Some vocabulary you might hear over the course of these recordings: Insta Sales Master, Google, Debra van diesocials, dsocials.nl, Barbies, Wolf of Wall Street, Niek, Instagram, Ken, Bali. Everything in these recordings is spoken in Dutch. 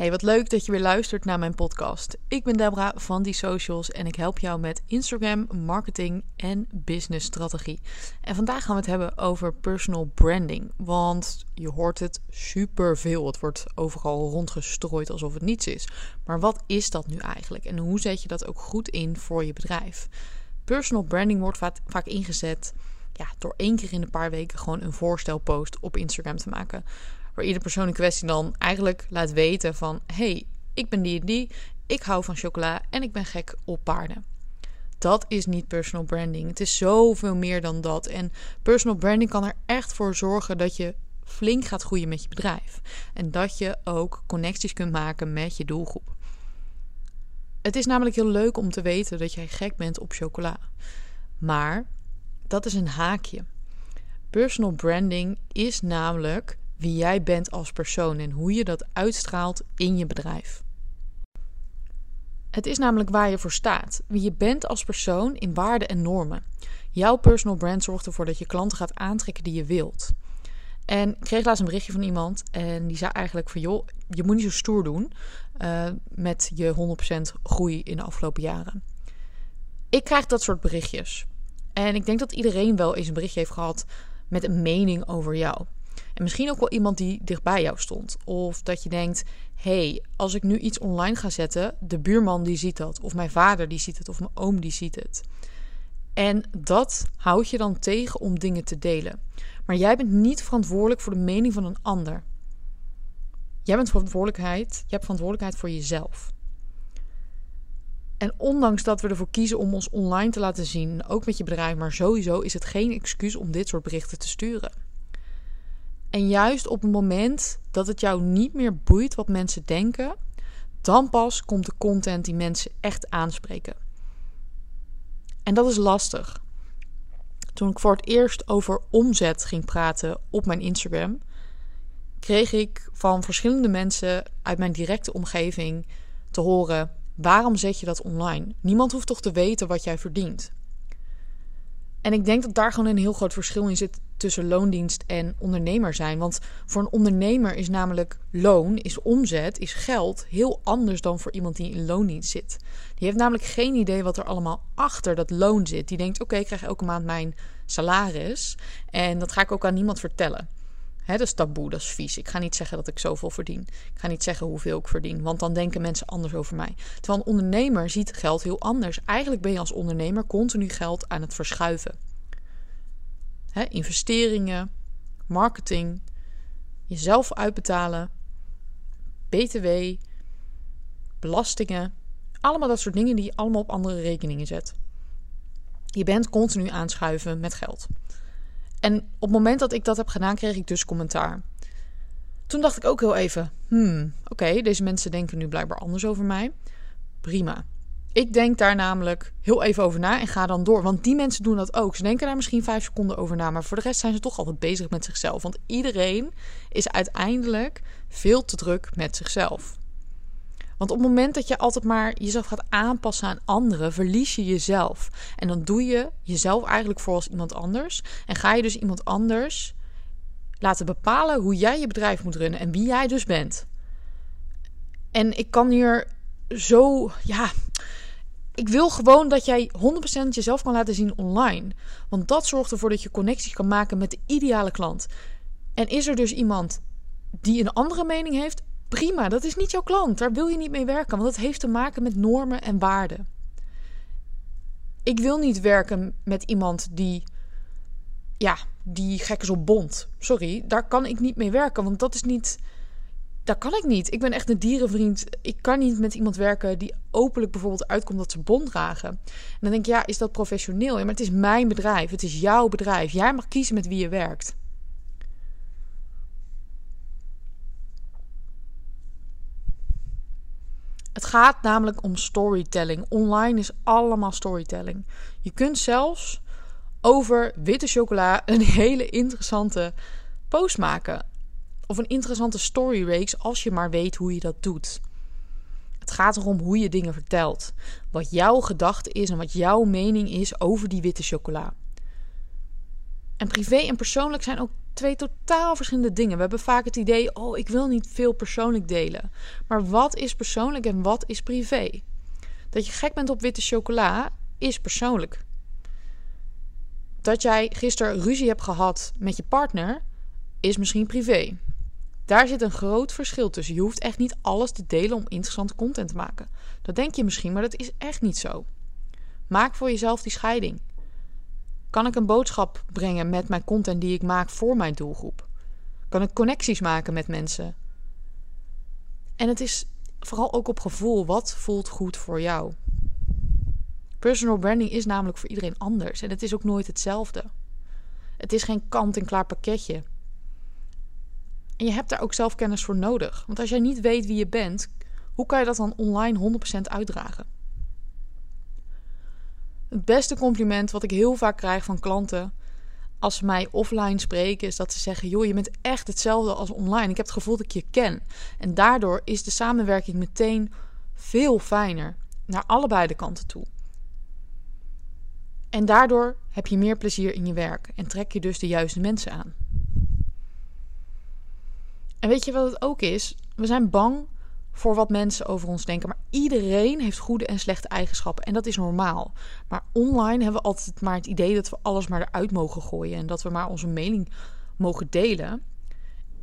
Hey, wat leuk dat je weer luistert naar mijn podcast. Ik ben Debra van diesocials en ik help jou met Instagram, marketing en businessstrategie. En vandaag gaan we het hebben over personal branding. Want je hoort het superveel. Het wordt overal rondgestrooid alsof het niets is. Maar wat is dat nu eigenlijk? En hoe zet je dat ook goed in voor je bedrijf? Personal branding wordt vaak ingezet door 1 keer in een paar weken gewoon een voorstelpost op Instagram te maken. Waar ieder persoon in kwestie dan eigenlijk laat weten van... hey, ik ben die en die, ik hou van chocola en ik ben gek op paarden. Dat is niet personal branding. Het is zoveel meer dan dat. En personal branding kan er echt voor zorgen dat je flink gaat groeien met je bedrijf. En dat je ook connecties kunt maken met je doelgroep. Het is namelijk heel leuk om te weten dat jij gek bent op chocola. Maar dat is een haakje. Personal branding is namelijk... wie jij bent als persoon en hoe je dat uitstraalt in je bedrijf. Het is namelijk waar je voor staat. Wie je bent als persoon in waarden en normen. Jouw personal brand zorgt ervoor dat je klanten gaat aantrekken die je wilt. En ik kreeg laatst een berichtje van iemand en die zei eigenlijk van... joh, je moet niet zo stoer doen met je 100% groei in de afgelopen jaren. Ik krijg dat soort berichtjes. En ik denk dat iedereen wel eens een berichtje heeft gehad met een mening over jou. En misschien ook wel iemand die dichtbij jou stond. Of dat je denkt, hey, als ik nu iets online ga zetten... de buurman die ziet dat, of mijn vader die ziet het, of mijn oom die ziet het. En dat houd je dan tegen om dingen te delen. Maar jij bent niet verantwoordelijk voor de mening van een ander. Je hebt verantwoordelijkheid voor jezelf. En ondanks dat we ervoor kiezen om ons online te laten zien... ook met je bedrijf, maar sowieso is het geen excuus om dit soort berichten te sturen... En juist op het moment dat het jou niet meer boeit wat mensen denken... dan pas komt de content die mensen echt aanspreken. En dat is lastig. Toen ik voor het eerst over omzet ging praten op mijn Instagram... kreeg ik van verschillende mensen uit mijn directe omgeving te horen... waarom zet je dat online? Niemand hoeft toch te weten wat jij verdient? En ik denk dat daar gewoon een heel groot verschil in zit... tussen loondienst en ondernemer zijn. Want voor een ondernemer is namelijk loon, is omzet, is geld... heel anders dan voor iemand die in loondienst zit. Die heeft namelijk geen idee wat er allemaal achter dat loon zit. Die denkt, oké, ik krijg elke maand mijn salaris... en dat ga ik ook aan niemand vertellen. Hè, dat is taboe, dat is vies. Ik ga niet zeggen dat ik zoveel verdien. Ik ga niet zeggen hoeveel ik verdien, want dan denken mensen anders over mij. Terwijl een ondernemer ziet geld heel anders. Eigenlijk ben je als ondernemer continu geld aan het verschuiven. He, investeringen, marketing, jezelf uitbetalen, btw, belastingen. Allemaal dat soort dingen die je allemaal op andere rekeningen zet. Je bent continu aanschuiven met geld. En op het moment dat ik dat heb gedaan, kreeg ik dus commentaar. Toen dacht ik ook heel even, oké, deze mensen denken nu blijkbaar anders over mij. Prima. Ik denk daar namelijk heel even over na en ga dan door. Want die mensen doen dat ook. Ze denken daar misschien 5 seconden over na. Maar voor de rest zijn ze toch altijd bezig met zichzelf. Want iedereen is uiteindelijk veel te druk met zichzelf. Want op het moment dat je altijd maar jezelf gaat aanpassen aan anderen... verlies je jezelf. En dan doe je jezelf eigenlijk voor als iemand anders. En ga je dus iemand anders laten bepalen hoe jij je bedrijf moet runnen. En wie jij dus bent. En ik kan hier zo... Ik wil gewoon dat jij 100% jezelf kan laten zien online. Want dat zorgt ervoor dat je connecties kan maken met de ideale klant. En is er dus iemand die een andere mening heeft? Prima, dat is niet jouw klant. Daar wil je niet mee werken. Want dat heeft te maken met normen en waarden. Ik wil niet werken met iemand die gek is op bont. Sorry, daar kan ik niet mee werken. Want dat is niet... dat kan ik niet. Ik ben echt een dierenvriend. Ik kan niet met iemand werken die openlijk bijvoorbeeld uitkomt dat ze bont dragen. En dan denk ik, is dat professioneel? Ja, maar het is mijn bedrijf. Het is jouw bedrijf. Jij mag kiezen met wie je werkt. Het gaat namelijk om storytelling. Online is allemaal storytelling. Je kunt zelfs over witte chocola een hele interessante post maken... of een interessante storyreeks als je maar weet hoe je dat doet. Het gaat erom hoe je dingen vertelt. Wat jouw gedachte is en wat jouw mening is over die witte chocola. En privé en persoonlijk zijn ook twee totaal verschillende dingen. We hebben vaak het idee, oh, ik wil niet veel persoonlijk delen. Maar wat is persoonlijk en wat is privé? Dat je gek bent op witte chocola is persoonlijk. Dat jij gisteren ruzie hebt gehad met je partner is misschien privé. Daar zit een groot verschil tussen. Je hoeft echt niet alles te delen om interessante content te maken. Dat denk je misschien, maar dat is echt niet zo. Maak voor jezelf die scheiding. Kan ik een boodschap brengen met mijn content die ik maak voor mijn doelgroep? Kan ik connecties maken met mensen? En het is vooral ook op gevoel. Wat voelt goed voor jou? Personal branding is namelijk voor iedereen anders. En het is ook nooit hetzelfde. Het is geen kant-en-klaar pakketje. En je hebt daar ook zelfkennis voor nodig. Want als jij niet weet wie je bent, hoe kan je dat dan online 100% uitdragen? Het beste compliment wat ik heel vaak krijg van klanten als ze mij offline spreken, is dat ze zeggen, joh, je bent echt hetzelfde als online. Ik heb het gevoel dat ik je ken. En daardoor is de samenwerking meteen veel fijner naar allebei de kanten toe. En daardoor heb je meer plezier in je werk en trek je dus de juiste mensen aan. En weet je wat het ook is? We zijn bang voor wat mensen over ons denken. Maar iedereen heeft goede en slechte eigenschappen. En dat is normaal. Maar online hebben we altijd maar het idee dat we alles maar eruit mogen gooien. En dat we maar onze mening mogen delen.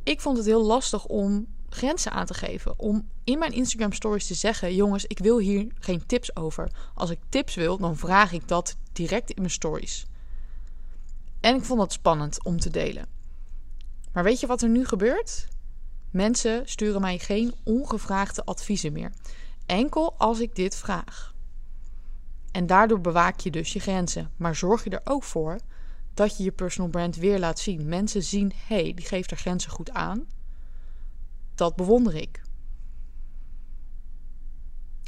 Ik vond het heel lastig om grenzen aan te geven. Om in mijn Instagram stories te zeggen, jongens, ik wil hier geen tips over. Als ik tips wil, dan vraag ik dat direct in mijn stories. En ik vond dat spannend om te delen. Maar weet je wat er nu gebeurt? Mensen sturen mij geen ongevraagde adviezen meer. Enkel als ik dit vraag. En daardoor bewaak je dus je grenzen. Maar zorg je er ook voor dat je je personal brand weer laat zien. Mensen zien, hé, die geeft haar grenzen goed aan. Dat bewonder ik.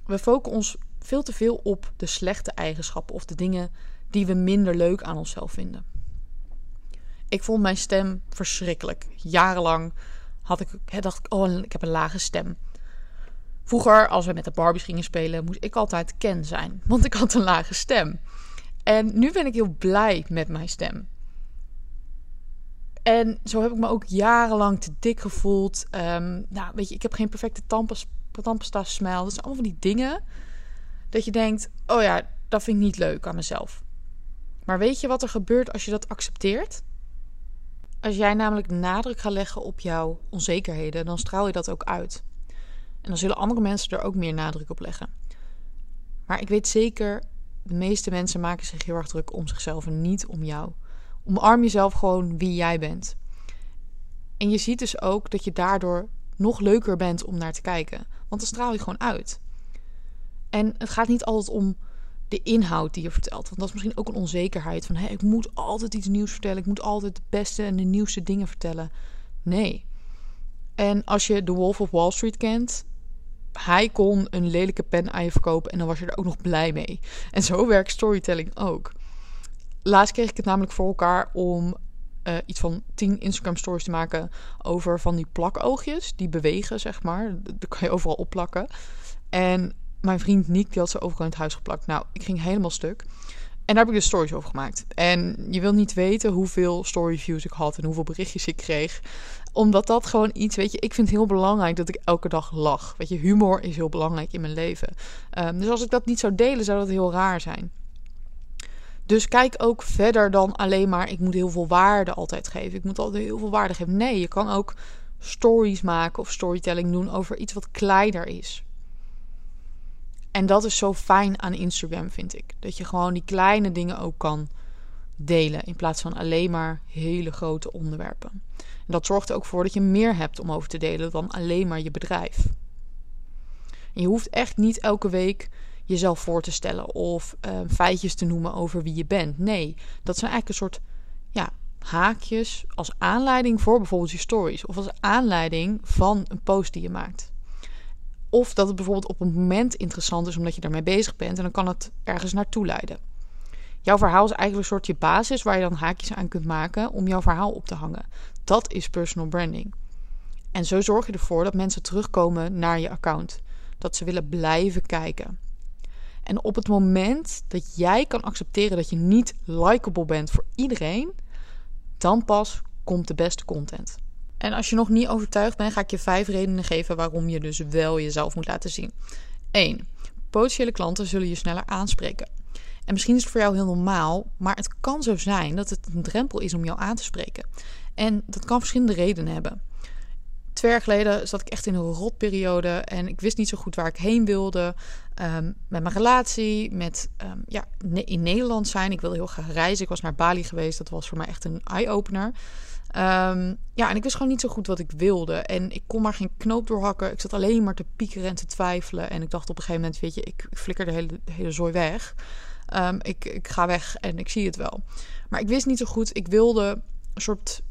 We focussen ons veel te veel op de slechte eigenschappen of de dingen die we minder leuk aan onszelf vinden. Ik vond mijn stem verschrikkelijk. Jarenlang dacht ik, oh, ik heb een lage stem. Vroeger, als we met de Barbies gingen spelen, moest ik altijd Ken zijn. Want ik had een lage stem. En nu ben ik heel blij met mijn stem. En zo heb ik me ook jarenlang te dik gevoeld. Nou, weet je, ik heb geen perfecte tandpasta-smijl. Dat zijn allemaal van die dingen dat je denkt, oh ja, dat vind ik niet leuk aan mezelf. Maar weet je wat er gebeurt als je dat accepteert? Als jij namelijk nadruk gaat leggen op jouw onzekerheden, dan straal je dat ook uit. En dan zullen andere mensen er ook meer nadruk op leggen. Maar ik weet zeker, de meeste mensen maken zich heel erg druk om zichzelf en niet om jou. Omarm jezelf gewoon wie jij bent. En je ziet dus ook dat je daardoor nog leuker bent om naar te kijken. Want dan straal je gewoon uit. En het gaat niet altijd om de inhoud die je vertelt. Want dat is misschien ook een onzekerheid. Van, hé, ik moet altijd iets nieuws vertellen. Ik moet altijd de beste en de nieuwste dingen vertellen. Nee. En als je de Wolf of Wall Street kent, hij kon een lelijke pen-ei verkopen en dan was je er ook nog blij mee. En zo werkt storytelling ook. Laatst kreeg ik het namelijk voor elkaar om iets van 10 Instagram stories te maken over van die plakoogjes. Die bewegen, zeg maar. Dat kan je overal opplakken. En mijn vriend Niek, die had ze overal in het huis geplakt. Nou, ik ging helemaal stuk. En daar heb ik dus stories over gemaakt. En je wilt niet weten hoeveel story views ik had en hoeveel berichtjes ik kreeg. Omdat dat gewoon iets, weet je, ik vind het heel belangrijk dat ik elke dag lach. Weet je, humor is heel belangrijk in mijn leven. Dus als ik dat niet zou delen, zou dat heel raar zijn. Dus kijk ook verder dan alleen maar, ik moet heel veel waarde altijd geven. Ik moet altijd heel veel waarde geven. Nee, je kan ook stories maken of storytelling doen over iets wat kleiner is. En dat is zo fijn aan Instagram, vind ik. Dat je gewoon die kleine dingen ook kan delen. In plaats van alleen maar hele grote onderwerpen. En dat zorgt er ook voor dat je meer hebt om over te delen dan alleen maar je bedrijf. En je hoeft echt niet elke week jezelf voor te stellen. Of feitjes te noemen over wie je bent. Nee, dat zijn eigenlijk een soort haakjes als aanleiding voor bijvoorbeeld je stories. Of als aanleiding van een post die je maakt. Of dat het bijvoorbeeld op een moment interessant is omdat je daarmee bezig bent. En dan kan het ergens naartoe leiden. Jouw verhaal is eigenlijk een soort je basis waar je dan haakjes aan kunt maken om jouw verhaal op te hangen. Dat is personal branding. En zo zorg je ervoor dat mensen terugkomen naar je account. Dat ze willen blijven kijken. En op het moment dat jij kan accepteren dat je niet likable bent voor iedereen, dan pas komt de beste content. En als je nog niet overtuigd bent, ga ik je 5 redenen geven waarom je dus wel jezelf moet laten zien. 1. Potentiële klanten zullen je sneller aanspreken. En misschien is het voor jou heel normaal, maar het kan zo zijn dat het een drempel is om jou aan te spreken. En dat kan verschillende redenen hebben. 2 jaar geleden zat ik echt in een rotperiode en ik wist niet zo goed waar ik heen wilde. Met mijn relatie, met in Nederland zijn. Ik wilde heel graag reizen. Ik was naar Bali geweest. Dat was voor mij echt een eye-opener. En ik wist gewoon niet zo goed wat ik wilde. En ik kon maar geen knoop doorhakken. Ik zat alleen maar te piekeren en te twijfelen. En ik dacht op een gegeven moment, weet je, ik flikker de hele zooi weg. Ik ga weg en ik zie het wel. Maar ik wist niet zo goed. Ik wilde een soort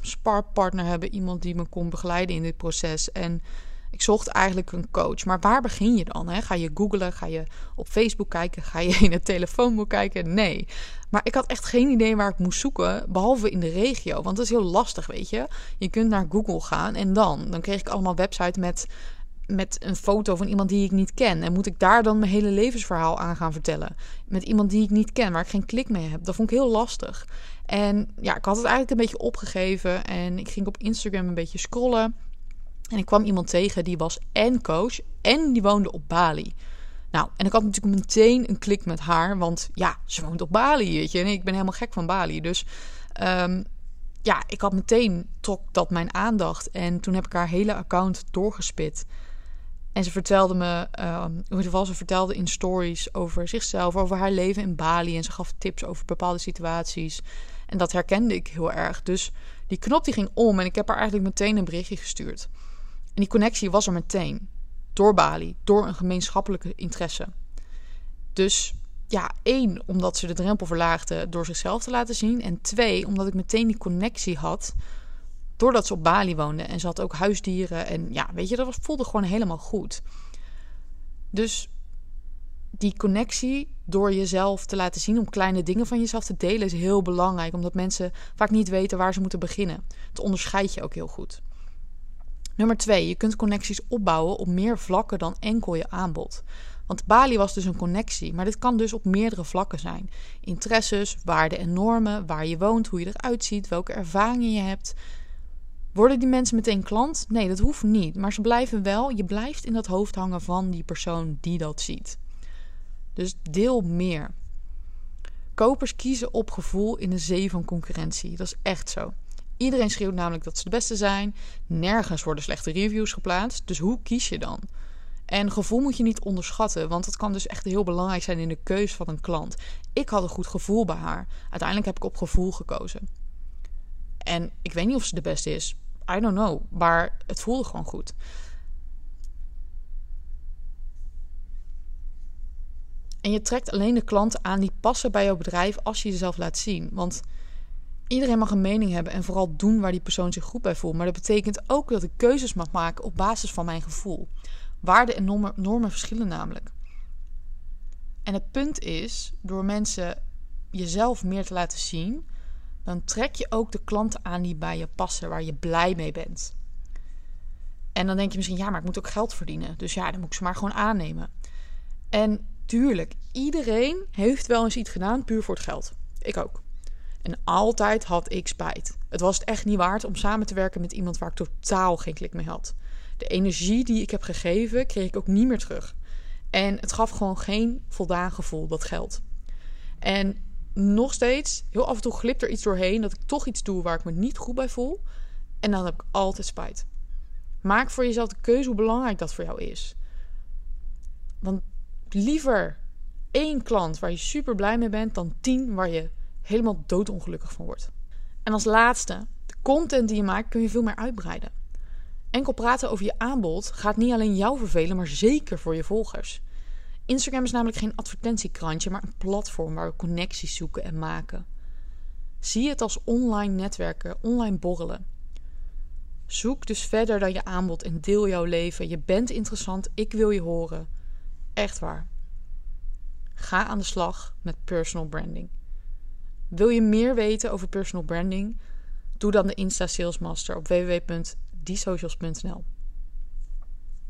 sparpartner hebben. Iemand die me kon begeleiden in dit proces. En ik zocht eigenlijk een coach. Maar waar begin je dan? Hè? Ga je googlen? Ga je op Facebook kijken? Ga je in het telefoonboek kijken? Nee. Maar ik had echt geen idee waar ik moest zoeken. Behalve in de regio. Want dat is heel lastig, weet je. Je kunt naar Google gaan en dan. Dan kreeg ik allemaal websites met een foto van iemand die ik niet ken. En moet ik daar dan mijn hele levensverhaal aan gaan vertellen? Met iemand die ik niet ken, waar ik geen klik mee heb. Dat vond ik heel lastig. En ja, ik had het eigenlijk een beetje opgegeven. En ik ging op Instagram een beetje scrollen. En ik kwam iemand tegen die was en coach en die woonde op Bali. Nou, en ik had natuurlijk meteen een klik met haar. Want ja, ze woont op Bali, weet je. En ik ben helemaal gek van Bali. Dus ik had meteen, trok dat mijn aandacht. En toen heb ik haar hele account doorgespit. En ze vertelde me, in ieder geval, ze vertelde in stories over zichzelf, over haar leven in Bali. En ze gaf tips over bepaalde situaties. En dat herkende ik heel erg. Dus die knop die ging om en ik heb haar eigenlijk meteen een berichtje gestuurd. En die connectie was er meteen. Door Bali, door een gemeenschappelijke interesse. Dus ja, 1, omdat ze de drempel verlaagde door zichzelf te laten zien. En 2, omdat ik meteen die connectie had doordat ze op Bali woonde. En ze had ook huisdieren. En ja, weet je, dat voelde gewoon helemaal goed. Dus die connectie door jezelf te laten zien, om kleine dingen van jezelf te delen, is heel belangrijk. Omdat mensen vaak niet weten waar ze moeten beginnen. Het onderscheidt je ook heel goed. Nummer 2, je kunt connecties opbouwen op meer vlakken dan enkel je aanbod. Want Bali was dus een connectie, maar dit kan dus op meerdere vlakken zijn. Interesses, waarden en normen, waar je woont, hoe je eruit ziet, welke ervaringen je hebt. Worden die mensen meteen klant? Nee, dat hoeft niet. Maar ze blijven wel, je blijft in dat hoofd hangen van die persoon die dat ziet. Dus deel meer. Kopers kiezen op gevoel in een zee van concurrentie. Dat is echt zo. Iedereen schreeuwt namelijk dat ze de beste zijn. Nergens worden slechte reviews geplaatst. Dus hoe kies je dan? En gevoel moet je niet onderschatten. Want dat kan dus echt heel belangrijk zijn in de keus van een klant. Ik had een goed gevoel bij haar. Uiteindelijk heb ik op gevoel gekozen. En ik weet niet of ze de beste is. I don't know. Maar het voelde gewoon goed. En je trekt alleen de klanten aan die passen bij jouw bedrijf als je jezelf laat zien. Want iedereen mag een mening hebben en vooral doen waar die persoon zich goed bij voelt. Maar dat betekent ook dat ik keuzes mag maken op basis van mijn gevoel. Waarden en normen verschillen namelijk. En het punt is, door mensen jezelf meer te laten zien, dan trek je ook de klanten aan die bij je passen, waar je blij mee bent. En dan denk je misschien, ja, maar ik moet ook geld verdienen. Dus ja, dan moet ik ze maar gewoon aannemen. En tuurlijk, iedereen heeft wel eens iets gedaan puur voor het geld. Ik ook. En altijd had ik spijt. Het was het echt niet waard om samen te werken met iemand waar ik totaal geen klik mee had. De energie die ik heb gegeven, kreeg ik ook niet meer terug. En het gaf gewoon geen voldaan gevoel, dat geld. En nog steeds, heel af en toe glipt er iets doorheen, dat ik toch iets doe waar ik me niet goed bij voel. En dan heb ik altijd spijt. Maak voor jezelf de keuze hoe belangrijk dat voor jou is. Want liever 1 klant waar je super blij mee bent, dan 10 waar je helemaal doodongelukkig van wordt. En als laatste, de content die je maakt kun je veel meer uitbreiden. Enkel praten over je aanbod gaat niet alleen jou vervelen, maar zeker voor je volgers. Instagram is namelijk geen advertentiekrantje, maar een platform waar we connecties zoeken en maken. Zie het als online netwerken, online borrelen. Zoek dus verder dan je aanbod en deel jouw leven. Je bent interessant, ik wil je horen. Echt waar. Ga aan de slag met personal branding. Wil je meer weten over personal branding? Doe dan de Insta Sales Master op www.dsocials.nl.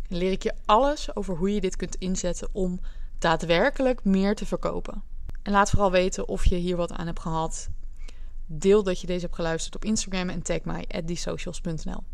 Dan leer ik je alles over hoe je dit kunt inzetten om daadwerkelijk meer te verkopen. En laat vooral weten of je hier wat aan hebt gehad. Deel dat je deze hebt geluisterd op Instagram en tag mij @dsocials.nl.